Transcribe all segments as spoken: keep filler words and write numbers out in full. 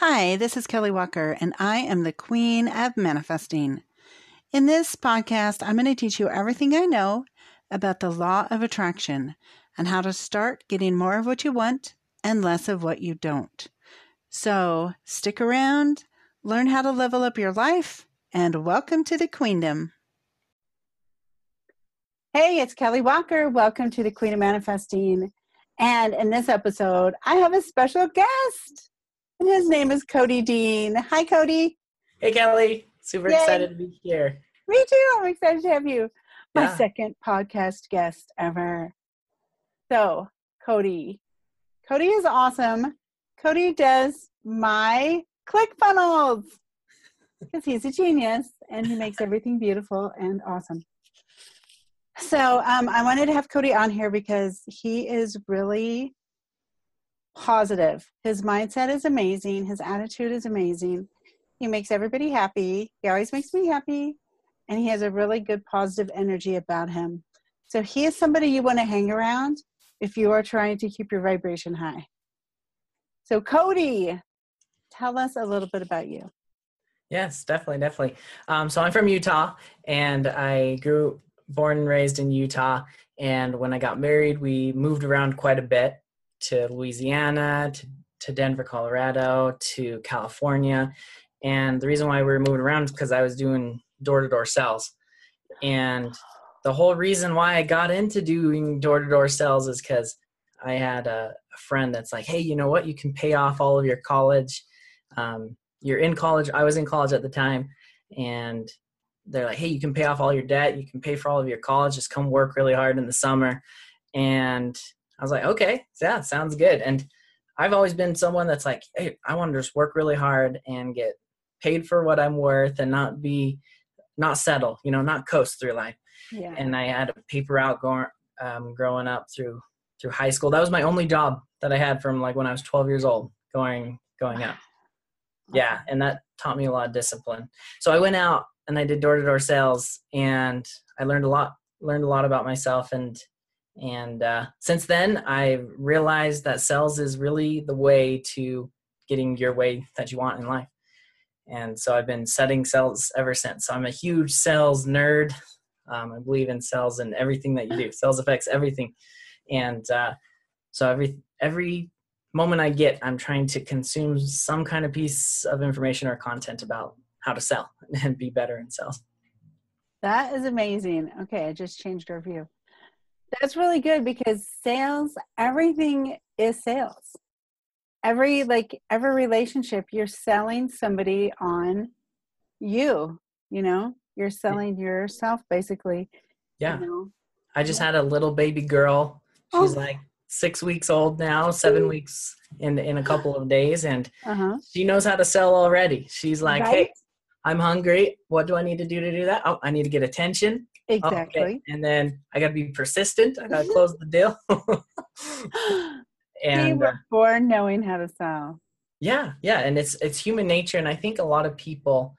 Hi, this is Kelly Walker, and I am the Queen of Manifesting. In this podcast, I'm going to teach you everything I know about the law of attraction and how to start getting more of what you want and less of what you don't. So stick around, learn how to level up your life, and welcome to the Queendom. Hey, it's Kelly Walker. Welcome to the Queen of Manifesting. And in this episode, I have a special guest. And his name is Cody Dean. Hi, Cody. Hey, Kelly. Super Yay. Excited to be here. Me too. I'm excited to have you. My yeah. second podcast guest ever. So, Cody. Cody is awesome. Cody does my ClickFunnels because he's a genius and he makes everything beautiful and awesome. So, um, I wanted to have Cody on here because he is really positive. His mindset is amazing. His attitude is amazing. He makes everybody happy. He always makes me happy. And he has a really good positive energy about him. So he is somebody you want to hang around if you are trying to keep your vibration high. So Cody, tell us a little bit about you. Yes, definitely, definitely. Um, so I'm from Utah, and I grew born and raised in Utah. And when I got married, we moved around quite a bit. To Louisiana, to, to Denver, Colorado, to California. And the reason why we were moving around is because I was doing door-to-door sales. And the whole reason why I got into doing door-to-door sales is because I had a, a friend that's like, hey, you know what? You can pay off all of your college. Um, you're in college. I was in college at the time. And they're like, hey, you can pay off all your debt. You can pay for all of your college. Just come work really hard in the summer. And I was like, okay, yeah, sounds good. And I've always been someone that's like, hey, I want to just work really hard and get paid for what I'm worth and not be, not settle, you know, not coast through life. Yeah. And I had a paper route going, um, growing up through, through high school. That was my only job that I had from like when I was twelve years old going, going up. Yeah. And that taught me a lot of discipline. So I went out and I did door-to-door sales and I learned a lot, learned a lot about myself and And uh, since then, I realized that sales is really the way to getting your way that you want in life. And so I've been setting sales ever since. So I'm a huge sales nerd. Um, I believe in sales and everything that you do. Sales affects everything. And uh, so every every moment I get, I'm trying to consume some kind of piece of information or content about how to sell and be better in sales. That is amazing. Okay, I just changed our view. That's really good because sales, everything is sales. Every, like every relationship, you're selling somebody on you, you know, you're selling yourself basically. Yeah. You know? I just had a little baby girl. She's oh. like six weeks old now, seven weeks in, in a couple of days. And uh-huh. she knows how to sell already. She's like, right? Hey, I'm hungry. What do I need to do to do that? Oh, I need to get attention. Exactly. Okay. And then I got to be persistent. I got to close the deal. And we were born knowing how to sell. Yeah. Yeah. And it's, it's human nature. And I think a lot of people,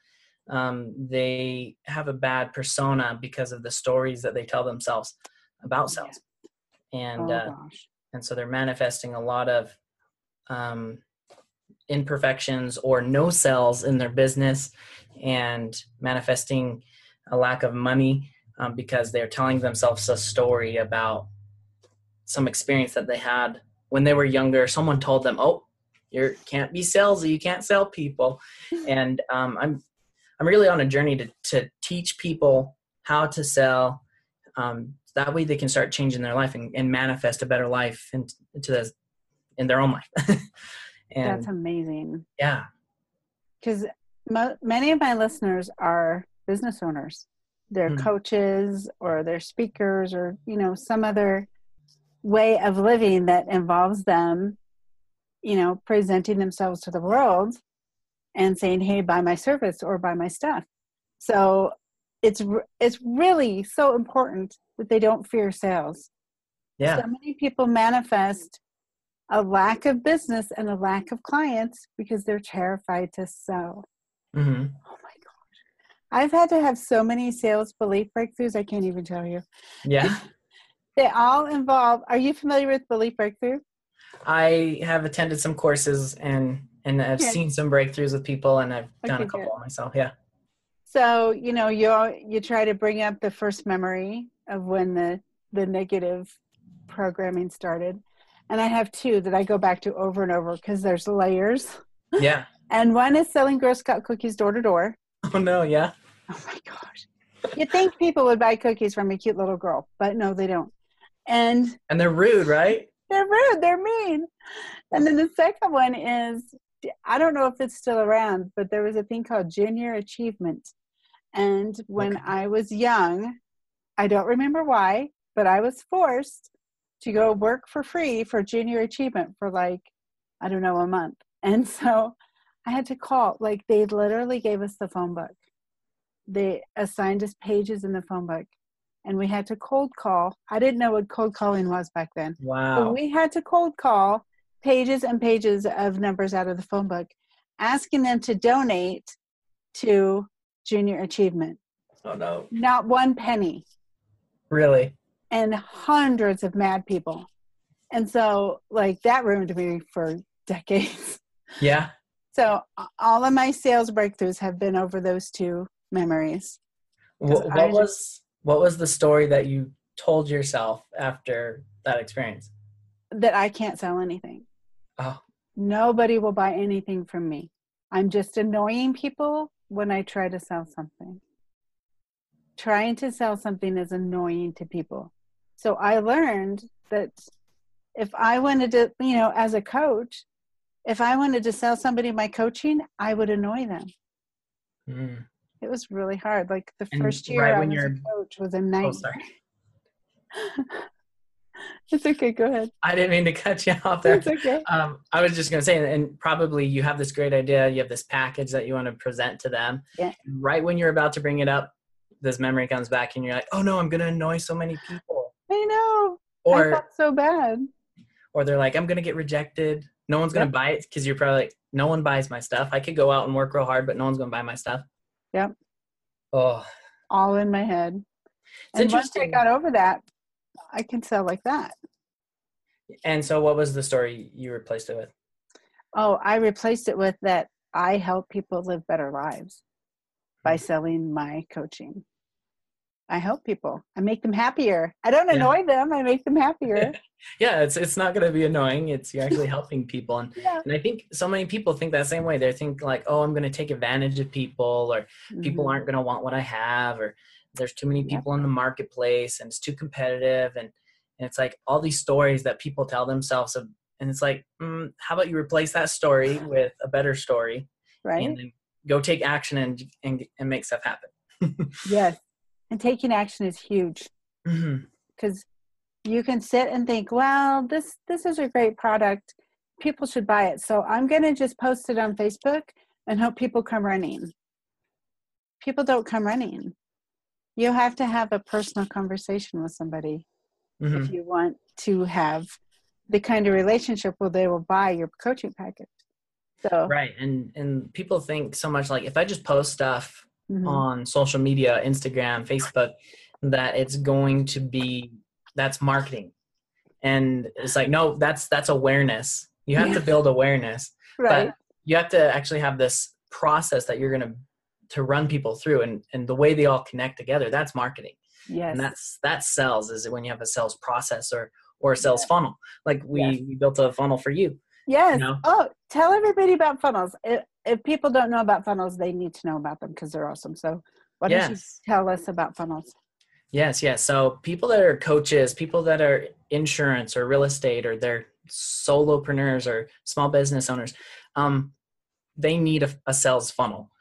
um, they have a bad persona because of the stories that they tell themselves about sales. And, oh, uh, gosh. and so they're manifesting a lot of, um, imperfections or no sales in their business and manifesting a lack of money um, because they're telling themselves a story about some experience that they had when they were younger. Someone told them, oh, you can't be salesy. You can't sell people. And um, I'm, I'm really on a journey to, to teach people how to sell. Um, that way they can start changing their life and, and manifest a better life into the, in their own life. And that's amazing. Yeah. Because mo- many of my listeners are business owners. They're mm-hmm. coaches or they're speakers or, you know, some other way of living that involves them, you know, presenting themselves to the world and saying, hey, buy my service or buy my stuff. So it's, re- it's really so important that they don't fear sales. Yeah. So many people manifest a lack of business and a lack of clients because they're terrified to sell. Mm-hmm. Oh my gosh. I've had to have so many sales belief breakthroughs. I can't even tell you. Yeah. They all involve, are you familiar with belief breakthrough? I have attended some courses and And I've yeah. seen some breakthroughs with people, and I've okay, done a couple good. myself. Yeah. So, you know, you you try to bring up the first memory of when the, the negative programming started. And I have two that I go back to over and over because there's layers. Yeah. And one is selling Girl Scout cookies door to door. Oh, no. Yeah. Oh, my gosh. You'd think people would buy cookies from a cute little girl, but no, they don't. And and they're rude, right? They're rude. They're mean. And then the second one is, I don't know if it's still around, but there was a thing called Junior Achievement. And when okay. I was young, I don't remember why, but I was forced to go work for free for Junior Achievement for like, I don't know, a month. And so I had to call, like they literally gave us the phone book. They assigned us pages in the phone book and we had to cold call. I didn't know what cold calling was back then. Wow. But we had to cold call pages and pages of numbers out of the phone book, asking them to donate to Junior Achievement. Oh no. Not one penny. Really? And hundreds of mad people. And so like that ruined me for decades. Yeah. So all of my sales breakthroughs have been over those two memories. What, what just, was, what was the story that you told yourself after that experience? That I can't sell anything. Oh. Nobody will buy anything from me. I'm just annoying people when I try to sell something. Trying to sell something is annoying to people. So I learned that if I wanted to, you know, as a coach, if I wanted to sell somebody my coaching, I would annoy them. Mm. It was really hard. Like the and first year right I when was you're... a coach was a nightmare. Oh, sorry. It's okay. Go ahead. I didn't mean to cut you off there. It's okay. Um, I was just going to say, and probably you have this great idea. You have this package that you want to present to them. Yeah. Right when you're about to bring it up, this memory comes back and you're like, oh no, I'm going to annoy so many people. I know. Or I felt so bad. Or they're like, I'm going to get rejected. No one's going to yep. buy it because you're probably like, no one buys my stuff. I could go out and work real hard, but no one's going to buy my stuff. Yep. Oh. All in my head. It's and once I got over that, I can sell like that. And so what was the story you replaced it with? Oh, I replaced it with that I help people live better lives by selling my coaching. I help people. I make them happier. I don't annoy yeah. them. I make them happier. Yeah. It's, it's not going to be annoying. It's you're actually helping people. And, yeah. and I think so many people think that same way. They think like, oh, I'm going to take advantage of people or mm-hmm. people aren't going to want what I have or there's too many people yeah. in the marketplace and it's too competitive. And, and it's like all these stories that people tell themselves. Of, and it's like, mm, how about you replace that story with a better story? Right. And then go take action and, and, and make stuff happen. Yes. And taking action is huge because mm-hmm. you can sit and think, well, this, this is a great product. People should buy it. So I'm going to just post it on Facebook and hope people come running. People don't come running. You have to have a personal conversation with somebody mm-hmm. if you want to have the kind of relationship where they will buy your coaching package. So right. And, and people think so much like if I just post stuff mm-hmm. on social media, Instagram, Facebook, that it's going to be, that's marketing. And it's like, no, that's, that's awareness. You have yeah. to build awareness, right. but you have to actually have this process that you're going to, to run people through and, and the way they all connect together, that's marketing. Yes. And that's, that sells is when you have a sales process or, or a sales yeah. funnel. Like we, yes. we built a funnel for you. Yes. You know? Oh, tell everybody about funnels. If, if people don't know about funnels, they need to know about them because they're awesome. So why yes. don't you tell us about funnels? Yes. Yes. So people that are coaches, people that are insurance or real estate, or they're solopreneurs or small business owners, um, they need a, a sales funnel.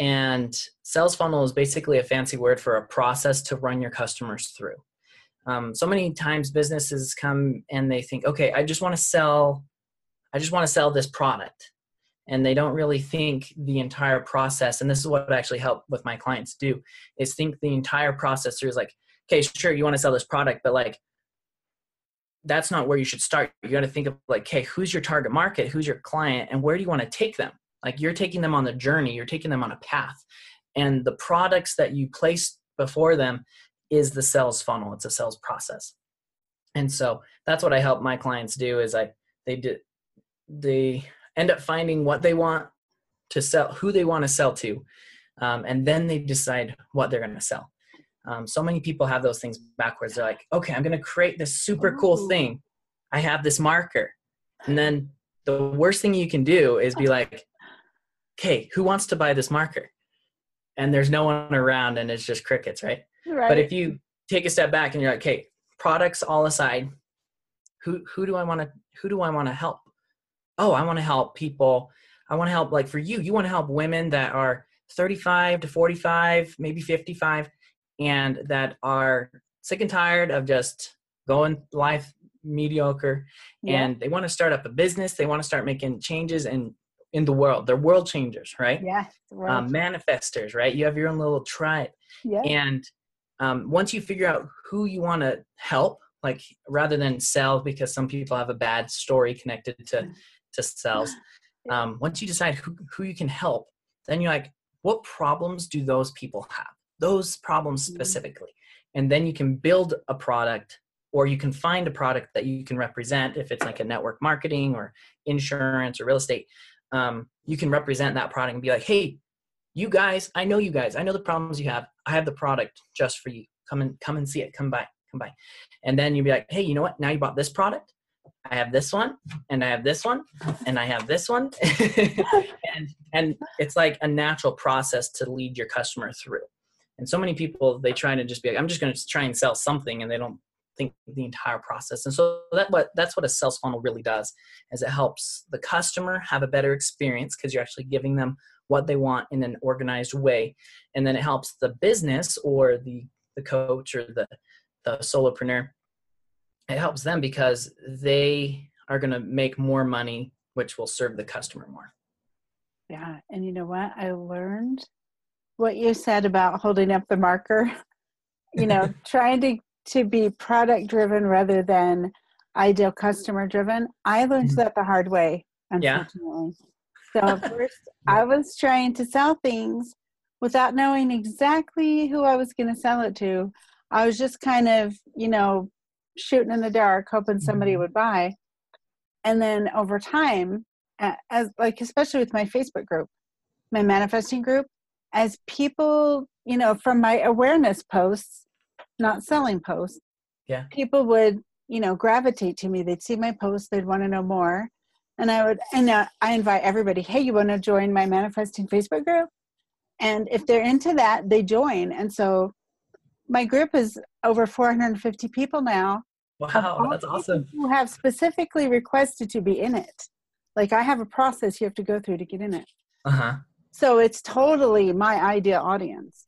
And sales funnel is basically a fancy word for a process to run your customers through. Um, so many times businesses come and they think, okay, I just want to sell, I just want to sell this product. And they don't really think the entire process. And this is what I actually help with my clients do is think the entire process through is like, okay, sure. You want to sell this product, but like, that's not where you should start. You got to think of like, okay, who's your target market? Who's your client? And where do you want to take them? Like you're taking them on the journey, you're taking them on a path, and the products that you place before them is the sales funnel. It's a sales process. And so that's what I help my clients do is I, they did, they end up finding what they want to sell, who they want to sell to, um, and then they decide what they're going to sell. Um, so many people have those things backwards. They're like, okay, I'm going to create this super cool Ooh. thing. I have this marker. And then the worst thing you can do is be like, okay, who wants to buy this marker? And there's no one around and it's just crickets, right? Right. But if you take a step back and you're like, okay, products all aside, who, who do I want to, who do I want to help? Oh, I want to help people. I want to help, like for you, you want to help women that are thirty-five to forty-five, maybe fifty-five, and that are sick and tired of just going life mediocre. Yeah. And they want to start up a business. They want to start making changes in, in the world. They're world changers, right? Yeah. Um, manifestors, right? You have your own little tribe. Yeah. And um, once you figure out who you want to help, like rather than sell, because some people have a bad story connected to, to sales. Um, once you decide who, who you can help, then you're like, what problems do those people have? Those problems specifically. And then you can build a product, or you can find a product that you can represent. If it's like a network marketing or insurance or real estate, um, you can represent that product and be like, hey, you guys, I know you guys, I know the problems you have. I have the product just for you. Come and come and see it. Come by, come by. And then you'd be like, hey, you know what? Now you bought this product. I have this one, and I have this one, and I have this one. and, and it's like a natural process to lead your customer through. And so many people, they try to just be like, I'm just going to try and sell something, and they don't think the entire process. And so that what that's what a sales funnel really does, is it helps the customer have a better experience because you're actually giving them what they want in an organized way. And then it helps the business or the, the coach or the, the solopreneur. It helps them because they are going to make more money, which will serve the customer more. Yeah. And you know what? I learned what you said about holding up the marker, you know, trying to, to be product driven rather than ideal customer driven. I learned that the hard way, unfortunately. Yeah. So first I was trying to sell things without knowing exactly who I was going to sell it to. I was just kind of, you know, shooting in the dark, hoping somebody would buy. And then over time, as like, especially with my Facebook group, my manifesting group, as people, you know, from my awareness posts, not selling posts, yeah, people would, you know, gravitate to me. They'd see my posts. They'd want to know more. And I would, and uh, I invite everybody, hey, you want to join my manifesting Facebook group? And if they're into that, they join. And so my group is over four hundred fifty people now. Wow, that's awesome. Who have specifically requested to be in it. Like I have a process you have to go through to get in it. Uh-huh. So it's totally my ideal audience.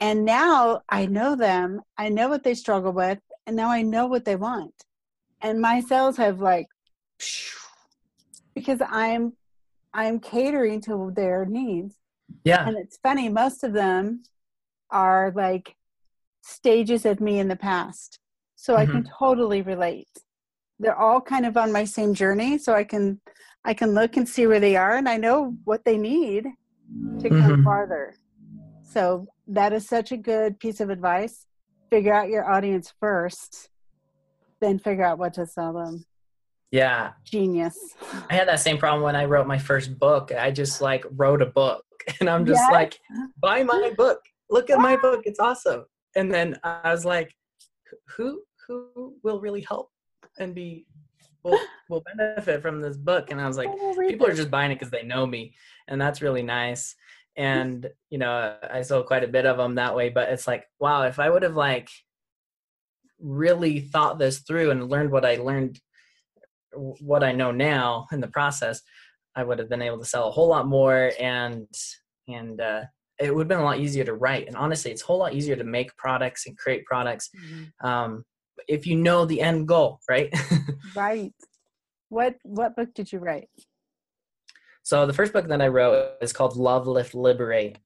And now I know them. I know what they struggle with. And now I know what they want. And my sales have like, because I'm, I'm catering to their needs. Yeah. And it's funny. Most of them are like stages of me in the past. So mm-hmm. I can totally relate. They're all kind of on my same journey. So I can, I can look and see where they are, and I know what they need to come mm-hmm. farther. So that is such a good piece of advice. Figure out your audience first, then figure out what to sell them. Yeah. Genius. I had that same problem when I wrote my first book. I just like wrote a book, and I'm just yeah. like, buy my book. Look at my book. It's awesome. And then I was like, who, who will really help and be, will, will benefit from this book? And I was like, people are just buying it because they know me, and that's really nice. And, you know, I sold quite a bit of them that way, but it's like, wow, if I would have like really thought this through and learned what I learned, what I know now in the process, I would have been able to sell a whole lot more. And, and, uh, it would have been a lot easier to write. And honestly, it's a whole lot easier to make products and create products. Mm-hmm. Um, if you know the end goal, right? Right. What, what book did you write? So the first book that I wrote is called Love, Lift, Liberate.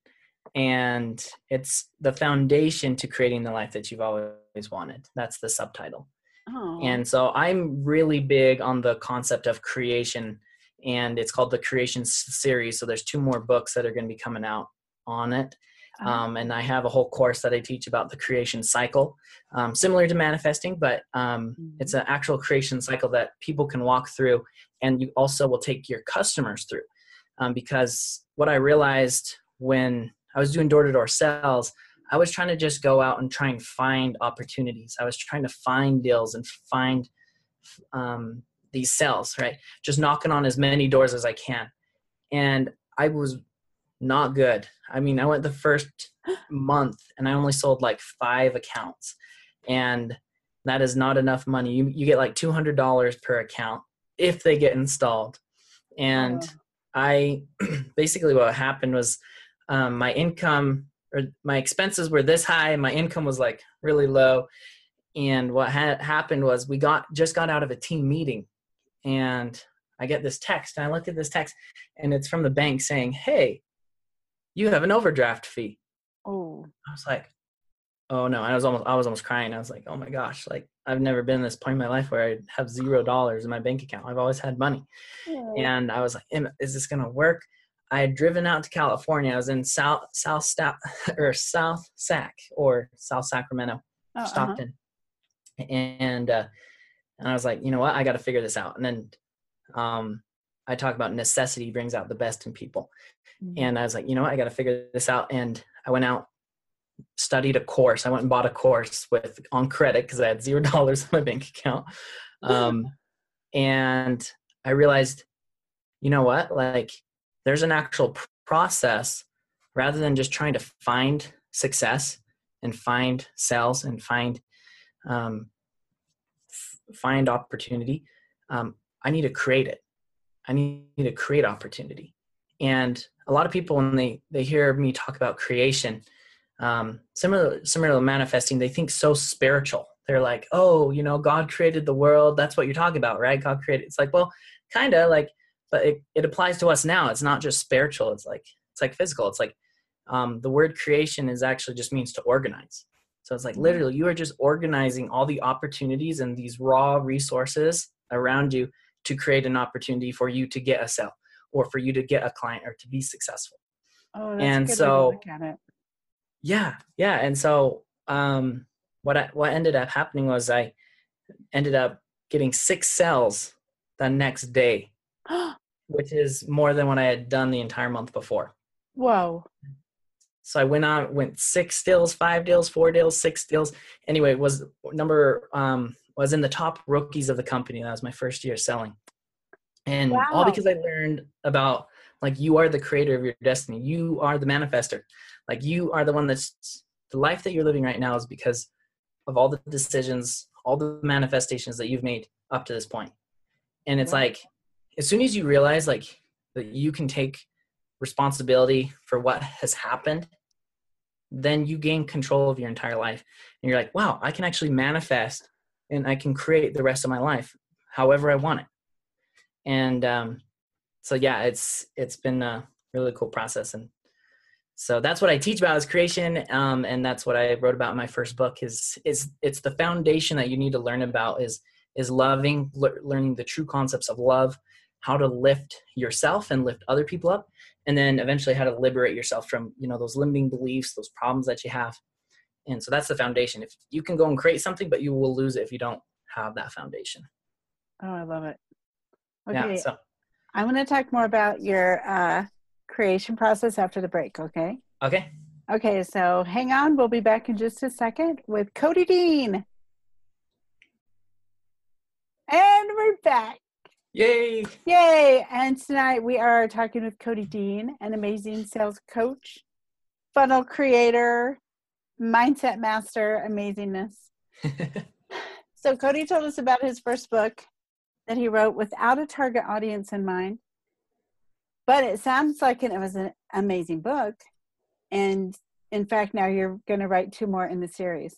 And it's the foundation to creating the life that you've always wanted. That's the subtitle. Oh. And so I'm really big on the concept of creation, and it's called The Creation Series. So there's two more books that are going to be coming out on it. Um, and I have a whole course that I teach about the creation cycle, um, similar to manifesting, but um, it's an actual creation cycle that people can walk through, and you also will take your customers through. Um, because what I realized when I was doing door-to-door sales, I was trying to just go out and try and find opportunities. I was trying to find deals and find um, these sales, right? Just knocking on as many doors as I can. And I was not good. I mean, I went the first month and I only sold like five accounts, and that is not enough money. You, you get like two hundred dollars per account if they get installed. And oh. I basically what happened was um, my income or my expenses were this high and my income was like really low. And what had happened was we got just got out of a team meeting, and I get this text, and I look at this text, and it's from the bank saying, "Hey, you have an overdraft fee." Oh, I was like, oh no. I was almost, I was almost crying. I was like, oh my gosh, like I've never been in this point in my life where I have zero dollars in my bank account. I've always had money. Oh. And I was like, is this going to work? I had driven out to California. I was in South, South, South or South Sac or South Sacramento, oh, Stockton. Uh-huh. And, uh, and I was like, you know what? I got to figure this out. And then, um, I talk about necessity brings out the best in people. And I was like, you know what? I got to figure this out. And I went out, studied a course. I went and bought a course with on credit because I had zero dollars in my bank account. Um, and I realized, you know what? Like there's an actual pr- process rather than just trying to find success and find sales and find, um, f- find opportunity. Um, I need to create it. I need to create opportunity. And a lot of people, when they, they hear me talk about creation, um, similar, similar to manifesting, they think so spiritual. They're like, oh, you know, God created the world. That's what you're talking about, right? God created. It's like, well, kind of like, but it, it applies to us now. It's not just spiritual. It's like, it's like physical. It's like um, the word creation is actually just means to organize. So it's like, literally, you are just organizing all the opportunities and these raw resources around you to create an opportunity for you to get a sale, or for you to get a client, or to be successful. Oh, that's and a good so, way to look at it. Yeah, yeah. And so um, what I, what ended up happening was I ended up getting six sales the next day, which is more than what I had done the entire month before. Whoa. So I went on, went six deals, five deals, four deals, six deals. Anyway, it was number, um, was in the top rookies of the company. That was my first year selling. And wow. all because I learned about, like, you are the creator of your destiny. You are the manifester. Like, you are the one that's, the life that you're living right now is because of all the decisions, all the manifestations that you've made up to this point. And it's wow. like, as soon as you realize, like, that you can take responsibility for what has happened, then you gain control of your entire life. And you're like, wow, I can actually manifest and I can create the rest of my life however I want it. And, um, so yeah, it's, it's been a really cool process. And so that's what I teach about is creation. Um, and that's what I wrote about in my first book is, is it's the foundation that you need to learn about is, is loving, le- learning the true concepts of love, how to lift yourself and lift other people up. And then eventually how to liberate yourself from, you know, those limiting beliefs, those problems that you have. And so that's the foundation. If you can go and create something, but you will lose it if you don't have that foundation. Oh, I love it. Okay, yeah, so. I want to talk more about your uh, creation process after the break, okay? Okay. Okay, so hang on. We'll be back in just a second with Cody Dean. And we're back. Yay. Yay. And tonight we are talking with Cody Dean, an amazing sales coach, funnel creator, mindset master, amazingness. So Cody told us about his first book that he wrote without a target audience in mind, but it sounds like it was an amazing book. And in fact, now you're going to write two more in the series.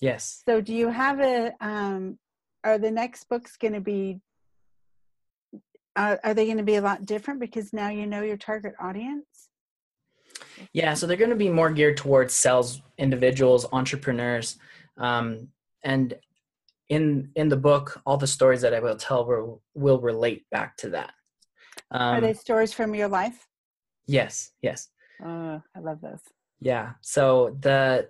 Yes. So do you have a, um, are the next books going to be, uh, are they going to be a lot different because now you know your target audience? Yeah. So they're going to be more geared towards sales, individuals, entrepreneurs, um, and in in the book, all the stories that I will tell will, will relate back to that. Um, Are they stories from your life? Yes, yes. Oh, I love those. Yeah. So the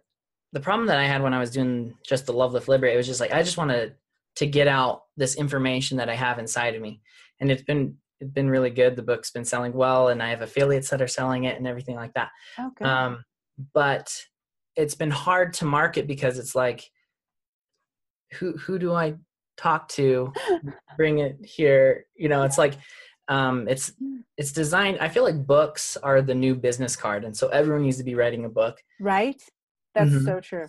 the problem that I had when I was doing just the Love, Lift, Liberate, it was just like, I just wanted to get out this information that I have inside of me. And it's been it's been really good. The book's been selling well, and I have affiliates that are selling it and everything like that. Okay. Um, but it's been hard to market because it's like, who who do I talk to? Bring it here. You know, it's like, um, it's, it's designed. I feel like books are the new business card. And so everyone needs to be writing a book. Right. That's mm-hmm. so true.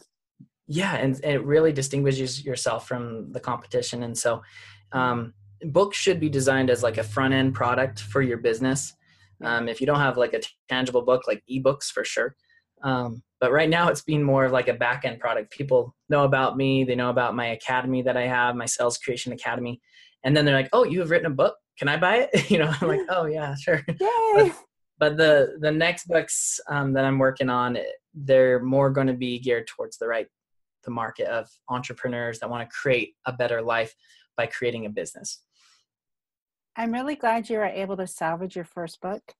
Yeah. And, and it really distinguishes yourself from the competition. And so, um, books should be designed as like a front end product for your business. Um, if you don't have like a tangible book, like eBooks for sure. Um, but right now it's been more of like a back end product. People know about me. They know about my academy that I have, my Sales Creation Academy. And then they're like, oh, you have written a book. Can I buy it? You know, I'm like, oh yeah, sure. Yay. But, but the, the next books um, that I'm working on, they're more going to be geared towards the right, the market of entrepreneurs that want to create a better life by creating a business. I'm really glad you were able to salvage your first book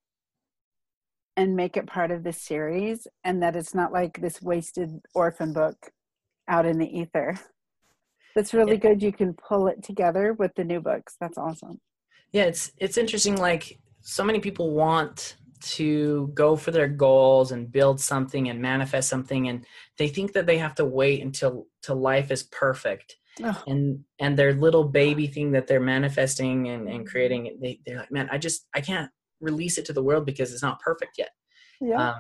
and make it part of this series, and that it's not like this wasted orphan book out in the ether. That's really yeah. good. You can pull it together with the new books. That's awesome. Yeah, it's it's interesting. Like, so many people want to go for their goals and build something and manifest something, and they think that they have to wait until till life is perfect. Oh. And and their little baby thing that they're manifesting and, and creating, they, they're like, man, I just I can't release it to the world because it's not perfect yet. Yeah. Um,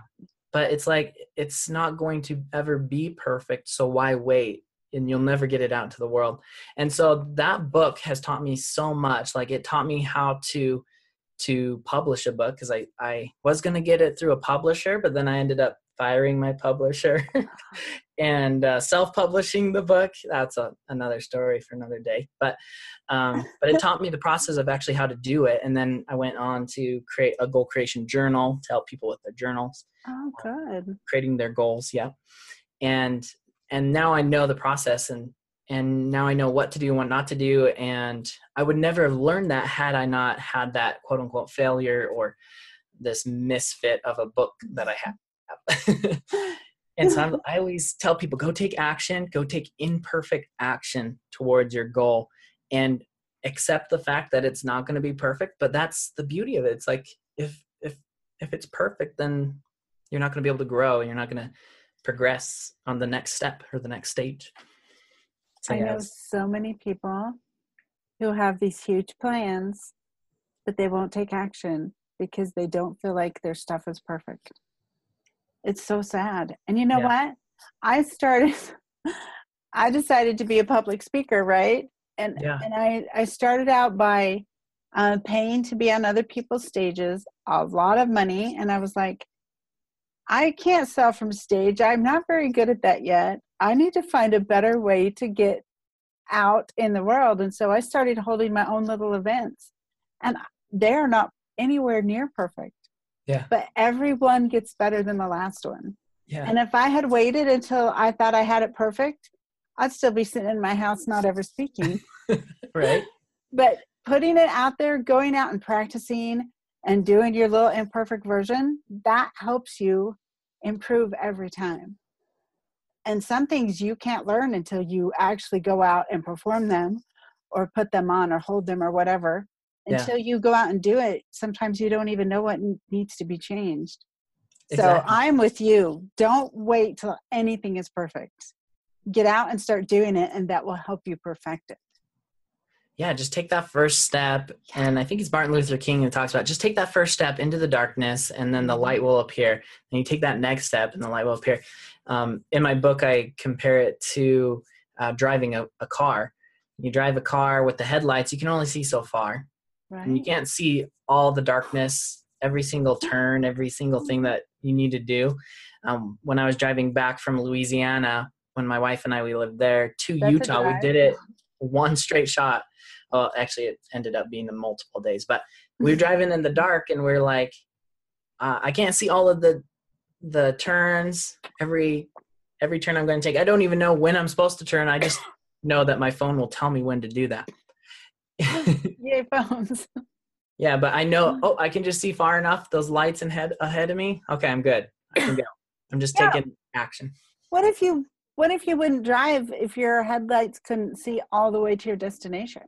but it's like, it's not going to ever be perfect, so why wait? And you'll never get it out into the world. And so that book has taught me so much. Like, it taught me how to to publish a book, because I, I was going to get it through a publisher, but then I ended up firing my publisher and uh, self-publishing the book. That's a, another story for another day. But um, but it taught me the process of actually how to do it. And then I went on to create a goal creation journal to help people with their journals. Oh, good. Um, creating their goals. Yeah. And and now I know the process, and and now I know what to do and what not to do. And I would never have learned that had I not had that quote unquote failure or this misfit of a book that I have. And so I'm, I always tell people, go take action, go take imperfect action towards your goal, and accept the fact that it's not going to be perfect. But that's the beauty of it. It's like, if, if, if it's perfect, then you're not going to be able to grow, and you're not going to progress on the next step or the next stage. So I know so many people who have these huge plans, but they won't take action because they don't feel like their stuff is perfect. It's so sad. And you know yeah. what? I started, I decided to be a public speaker, right? And yeah. and I, I started out by uh, paying to be on other people's stages, a lot of money. And I was like, I can't sell from stage. I'm not very good at that yet. I need to find a better way to get out in the world. And so I started holding my own little events, and they're not anywhere near perfect. Yeah. But every one gets better than the last one. Yeah. And if I had waited until I thought I had it perfect, I'd still be sitting in my house, not ever speaking. Right. But putting it out there, going out and practicing, and doing your little imperfect version, that helps you improve every time. And some things you can't learn until you actually go out and perform them, or put them on, or hold them, or whatever. Until yeah. you go out and do it, sometimes you don't even know what needs to be changed. Exactly. So I'm with you. Don't wait till anything is perfect. Get out and start doing it, and that will help you perfect it. Yeah, just take that first step. And I think it's Martin Luther King who talks about, just take that first step into the darkness, and then the light will appear. And you take that next step, and the light will appear. Um, in my book, I compare it to uh, driving a, a car. You drive a car with the headlights, you can only see so far. Right. And you can't see all the darkness, every single turn, every single thing that you need to do. Um, when I was driving back from Louisiana, when my wife and I, we lived there, to That's Utah, we did it one straight shot. Well, actually, it ended up being the multiple days, but we were driving in the dark, and we we're like, uh, I can't see all of the the turns. Every every turn I'm going to take, I don't even know when I'm supposed to turn. I just know that my phone will tell me when to do that. Yay, phones! Yeah, but I know. Oh, I can just see far enough. Those lights ahead ahead of me. Okay, I'm good. I can go. I'm just yeah. taking action. What if you, what if you wouldn't drive if your headlights couldn't see all the way to your destination?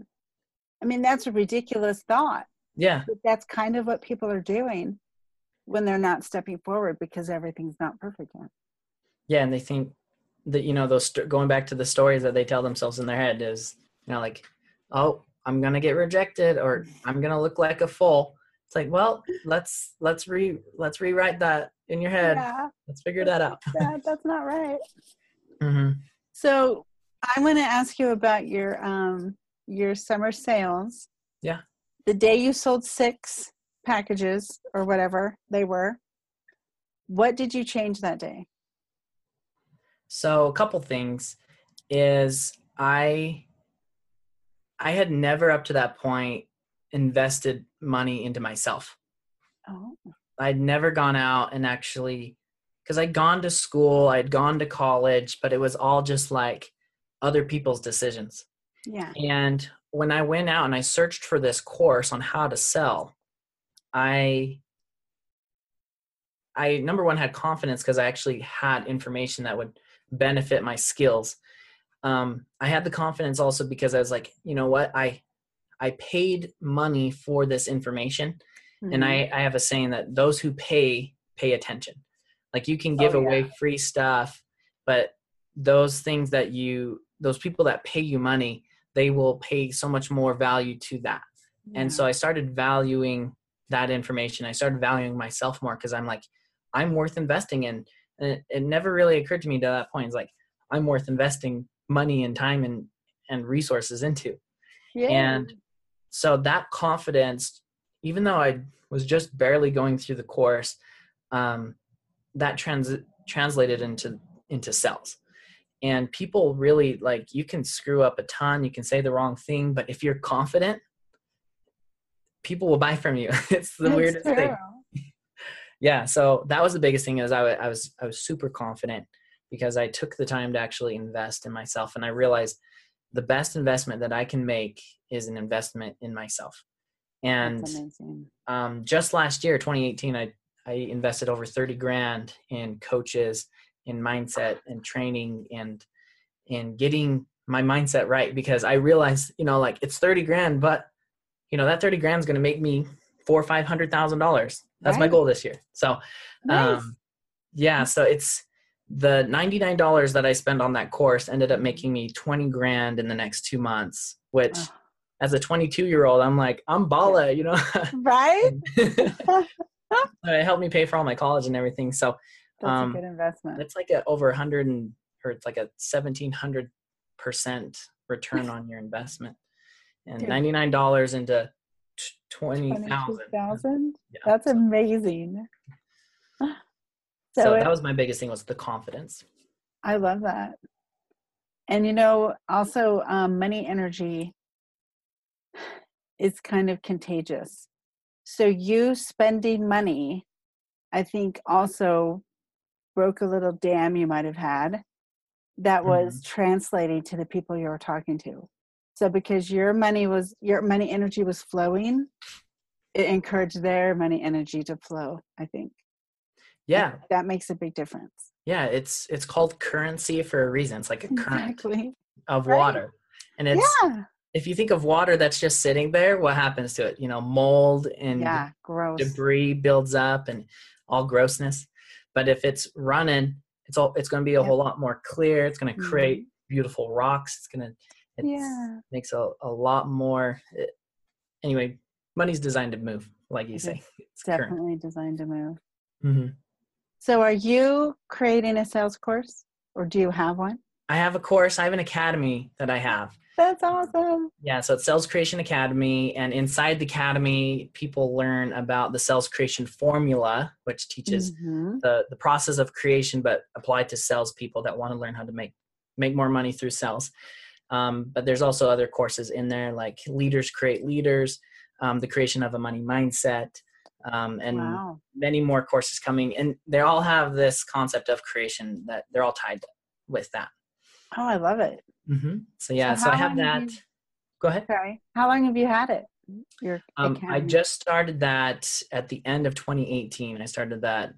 I mean, that's a ridiculous thought. Yeah. But that's kind of what people are doing when they're not stepping forward because everything's not perfect yet. Yeah. And they think that, you know, those going back to the stories that they tell themselves in their head is, you know, like, oh, I'm going to get rejected or I'm going to look like a fool. It's like, well, let's, let's re let's rewrite that in your head. Yeah. Let's figure that out. That, that's not right. Mm-hmm. So I want to ask you about your, um, your summer sales. Yeah. The day you sold six packages or whatever they were, what did you change that day? So a couple things is I, I had never up to that point invested money into myself. Oh. I'd never gone out and actually, because I'd gone to school, I'd gone to college, but it was all just like other people's decisions. Yeah. And when I went out and I searched for this course on how to sell, I, I number one, had confidence because I actually had information that would benefit my skills. Um, I had the confidence also because I was like, you know what, I, I paid money for this information. Mm-hmm. And I, I have a saying that those who pay, pay attention. Like you can give oh, yeah. away free stuff, but those things that you, those people that pay you money, they will pay so much more value to that. Yeah. And so I started valuing that information. I started valuing myself more because I'm like, I'm worth investing in. And it, it never really occurred to me to that point. It's like, I'm worth investing money and time and, and resources into. Yeah. And so that confidence, even though I was just barely going through the course, um, that trans translated into, into sales. And people really, like, you can screw up a ton, you can say the wrong thing, but if you're confident, people will buy from you. It's the That's weirdest true. thing. Yeah. So that was the biggest thing is I, I was, I was super confident because I took the time to actually invest in myself. And I realized the best investment that I can make is an investment in myself. And um, just last year, twenty eighteen, I, I invested over thirty grand in coaches, in mindset and training and, and getting my mindset right. Because I realized, you know, like it's thirty grand, but you know, that thirty grand is going to make me four or five hundred thousand dollars. That's right. My goal this year. So, nice. um, yeah, so it's, the ninety-nine dollars that I spent on that course ended up making me twenty grand in the next two months, which oh. as a twenty-two year old, I'm like, I'm bala, you know? Right. It helped me pay for all my college and everything. So that's um, a good investment. It's like a over a hundred and, or it's like a seventeen hundred percent return on your investment, and Dude. ninety-nine dollars into twenty thousand. Yeah, that's so. amazing. So, so it, that was my biggest thing was the confidence. I love that. And, you know, also um, money energy is kind of contagious. So you spending money, I think also broke a little dam you might have had that was mm-hmm. translating to the people you were talking to. So because your money was, your money energy was flowing, it encouraged their money energy to flow, I think. Yeah. That makes a big difference. Yeah. It's, it's called currency for a reason. It's like a current exactly. of right. water. And it's, yeah. if you think of water that's just sitting there, what happens to it? You know, mold and yeah, gross. debris builds up and all grossness. But if it's running, it's all, it's going to be a yep. whole lot more clear. It's going to create mm-hmm. beautiful rocks. It's going to, it yeah. makes a, a lot more. It, anyway, money's designed to move. Like you it say, it's definitely current. designed to move. Mm-hmm. So are you creating a sales course or do you have one? I have a course. I have an academy that I have. That's awesome. Yeah. So it's Sales Creation Academy, and inside the academy, people learn about the sales creation formula, which teaches mm-hmm. the, the process of creation, but applied to salespeople that want to learn how to make, make more money through sales. Um, but there's also other courses in there like Leaders Create Leaders, um, The Creation of a Money Mindset, Um, and wow. many more courses coming, and they all have this concept of creation that they're all tied with that. Oh, I love it. Mm-hmm. So yeah, so, so I have that. You, Go ahead. Sorry. How long have you had it? Your um, I just started that at the end of twenty eighteen. I started that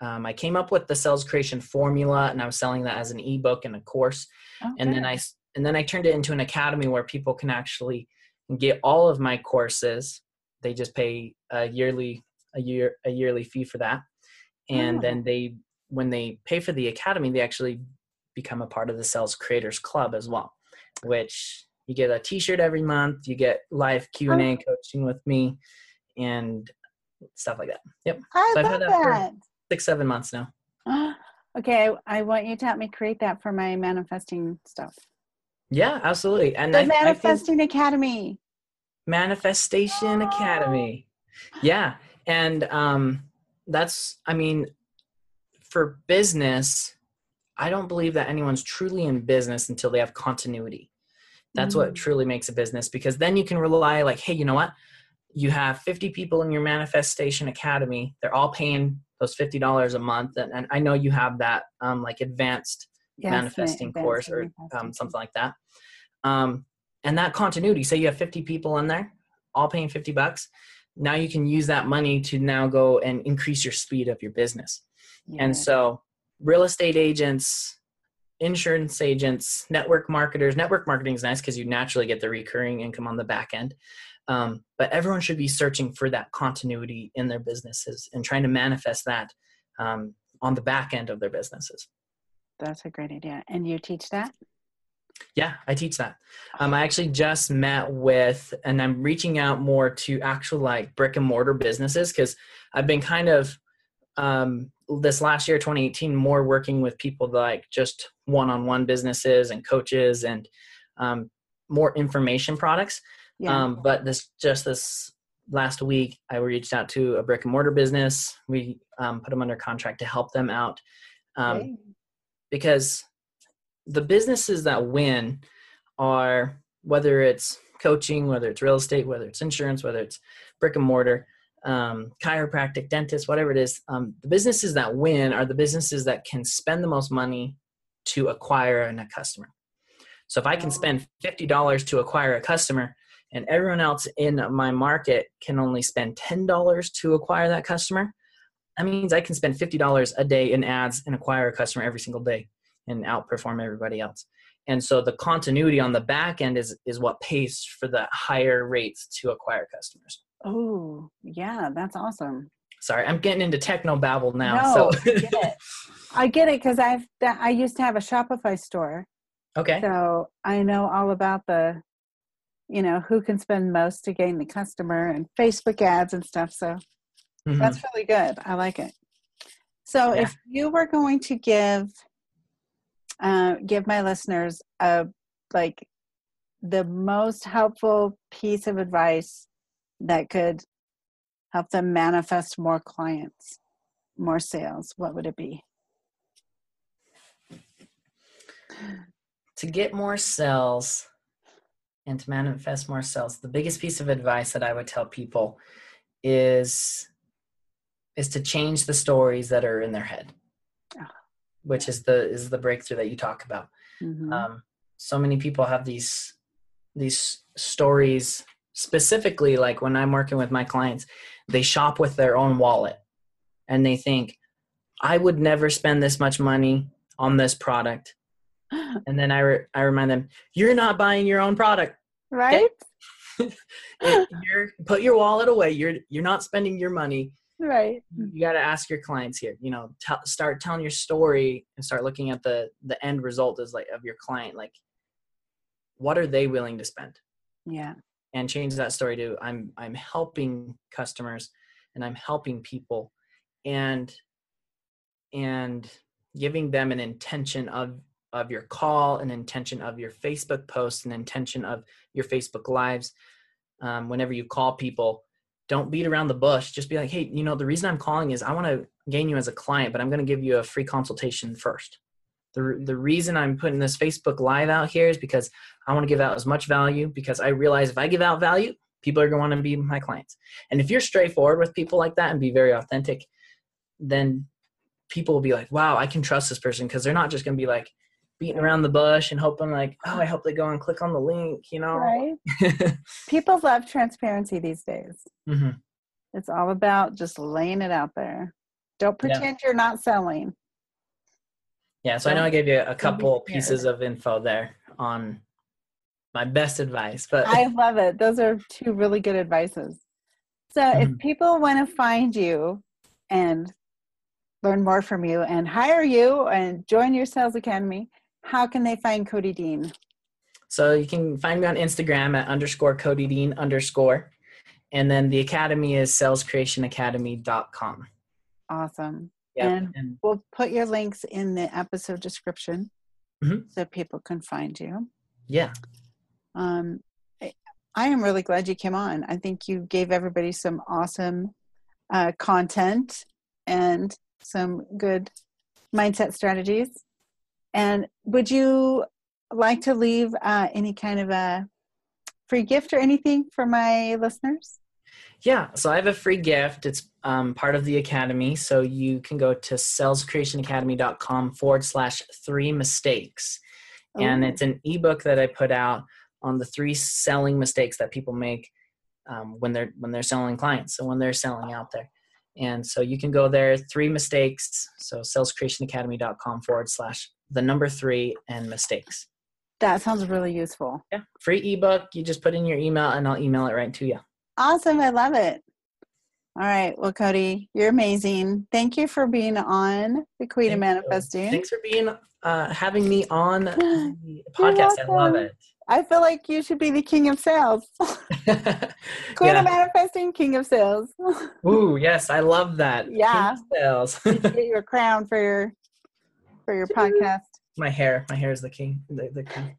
Um, I came up with the sales creation formula, and I was selling that as an ebook and a course. Okay. And then I, and then I turned it into an academy where people can actually get all of my courses. They just pay a yearly, a year, a yearly fee for that. And oh. then they, when they pay for the academy, they actually become a part of the Sales Creators Club as well, which you get a t-shirt every month, you get live Q and A oh. coaching with me and stuff like that. Yep. I so love I've had that. that. For, Six, seven months now. Okay. I want you to help me create that for my manifesting stuff. Yeah, absolutely. And the I, Manifesting I Academy. Manifestation oh. Academy. Yeah. And um, that's, I mean, for business, I don't believe that anyone's truly in business until they have continuity. That's mm-hmm. what truly makes a business, because then you can rely like, hey, you know what? You have fifty people in your Manifestation Academy. They're all paying those fifty dollars a month. And, and I know you have that um, like advanced yes, manifesting advanced course or manifesting. Um, something like that. Um, and that continuity, say you have fifty people in there, all paying fifty bucks. Now you can use that money to now go and increase your speed of your business. Yeah. And so real estate agents, insurance agents, network marketers, network marketing is nice because you naturally get the recurring income on the back end. Um, but everyone should be searching for that continuity in their businesses and trying to manifest that um, on the back end of their businesses. That's a great idea. And you teach that? Yeah, I teach that. Um, I actually just met with, and I'm reaching out more to actual like brick and mortar businesses, because I've been kind of um, this last year, twenty eighteen, more working with people that, like just one-on-one businesses and coaches and um, more information products. Yeah. Um, but this, just this last week, I reached out to a brick and mortar business. We, um, put them under contract to help them out. Um, okay. Because the businesses that win are, whether it's coaching, whether it's real estate, whether it's insurance, whether it's brick and mortar, um, chiropractic, dentist, whatever it is, um, the businesses that win are the businesses that can spend the most money to acquire a customer. So if I can spend fifty dollars to acquire a customer, and everyone else in my market can only spend ten dollars to acquire that customer, that means I can spend fifty dollars a day in ads and acquire a customer every single day and outperform everybody else. And so the continuity on the back end is, is what pays for the higher rates to acquire customers. Oh, yeah, that's awesome. Sorry, I'm getting into techno babble now. No, so. I get it. I get it because I've I used to have a Shopify store. Okay. So I know all about the, you know, who can spend most to gain the customer and Facebook ads and stuff. So mm-hmm. that's really good. I like it. So yeah. if you were going to give, uh, give my listeners a, like the most helpful piece of advice that could help them manifest more clients, more sales, what would it be? To get more sales and to manifest more sales, the biggest piece of advice that I would tell people is, is to change the stories that are in their head, which is the, is the breakthrough that you talk about. Mm-hmm. Um, so many people have these, these stories specifically, like when I'm working with my clients, they shop with their own wallet and they think, I would never spend this much money on this product. And then I, re- I remind them, you're not buying your own product, right? Okay? you're, put your wallet away. You're, you're not spending your money. Right. You got to ask your clients here, you know, t- start telling your story and start looking at the, the end result is like of your client. Like, what are they willing to spend? Yeah. And change that story to, I'm, I'm helping customers and I'm helping people and, and giving them an intention of, of your call, an intention of your Facebook posts, an intention of your Facebook lives. Um, whenever you call people, don't beat around the bush. Just be like, hey, you know, the reason I'm calling is I want to gain you as a client, but I'm going to give you a free consultation first. The, the reason I'm putting this Facebook live out here is because I want to give out as much value, because I realize if I give out value, people are going to want to be my clients. And if you're straightforward with people like that and be very authentic, then people will be like, wow, I can trust this person, because they're not just going to be like, beating around the bush and hoping like, oh, I hope they go and click on the link, you know? Right. People love transparency these days. Mm-hmm. It's all about just laying it out there. Don't pretend yeah. you're not selling. Yeah. So I know I gave you a couple pieces of info there on my best advice, but I love it. Those are two really good advices. So mm-hmm. if people want to find you and learn more from you and hire you and join your sales academy, how can they find Cody Dean? So you can find me on Instagram at underscore Cody Dean underscore. And then the academy is sales creation academy dot com. Awesome. Yep. And we'll put your links in the episode description mm-hmm. so people can find you. Yeah. Um, I, I am really glad you came on. I think you gave everybody some awesome uh, content and some good mindset strategies. And would you like to leave uh, any kind of a free gift or anything for my listeners? Yeah. So I have a free gift. It's um, part of the academy. So you can go to sales creation academy dot com forward slash three mistakes. Oh. And it's an ebook that I put out on the three selling mistakes that people make um, when they're, when they're selling clients. So when they're selling out there. And so you can go there, three mistakes. So sales creation academy dot com forward slash the number three and mistakes. That sounds really useful. Yeah. Free ebook. You just put in your email and I'll email it right to you. Awesome. I love it. All right. Well, Cody, you're amazing. Thank you for being on The Queen of Manifesting. Thanks for being, uh, having me on the podcast. I love it. I feel like you should be the king of sales. Queen yeah. of Manifesting, king of sales. Ooh, yes. I love that. Yeah. King of sales. You get your crown for your, for your podcast. My hair. My hair is the king. The, the king.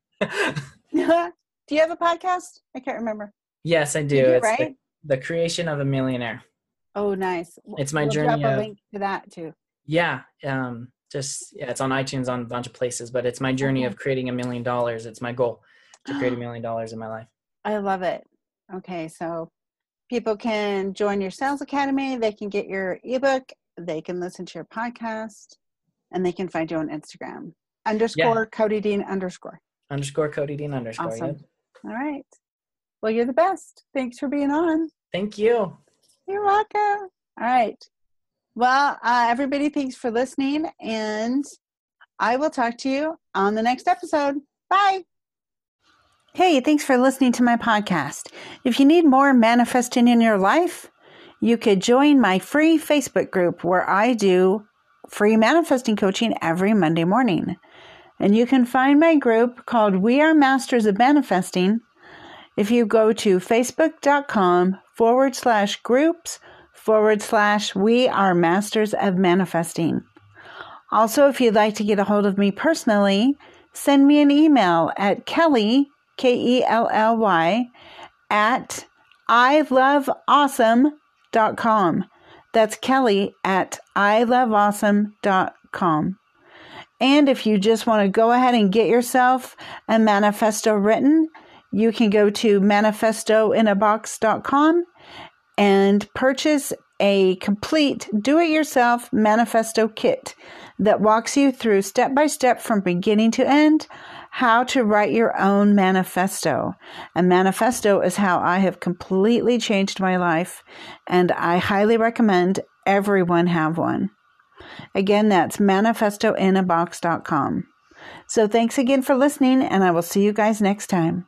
Do you have a podcast? I can't remember. Yes, I do. You do it's right? the, the Creation of a Millionaire. Oh, nice. It's my we'll journey. Drop a of, link to that too. Yeah. Um, just, yeah, it's on iTunes, on a bunch of places, but it's my journey okay. of creating a million dollars. It's my goal to create a million dollars in my life. I love it. Okay. So people can join your sales academy. They can get your ebook. They can listen to your podcast and they can find you on Instagram. Underscore yeah. Cody Dean underscore. Underscore Cody Dean underscore. Awesome. Yep. All right. Well, you're the best. Thanks for being on. Thank you. You're welcome. All right. Well, uh, everybody, thanks for listening. And I will talk to you on the next episode. Bye. Hey, thanks for listening to my podcast. If you need more manifesting in your life, you could join my free Facebook group where I do free manifesting coaching every Monday morning. And you can find my group called We Are Masters of Manifesting if you go to facebook.com forward slash groups forward slash we are masters of manifesting. Also, if you'd like to get a hold of me personally, send me an email at Kelly, K E L L Y, at i love awesome dot com. That's Kelly at i love awesome dot com. And if you just want to go ahead and get yourself a manifesto written, you can go to manifesto in a box dot com and purchase a complete do-it-yourself manifesto kit that walks you through step-by-step from beginning to end how to write your own manifesto. A manifesto is how I have completely changed my life, and I highly recommend everyone have one. Again, that's manifesto in a box dot com. So thanks again for listening, and I will see you guys next time.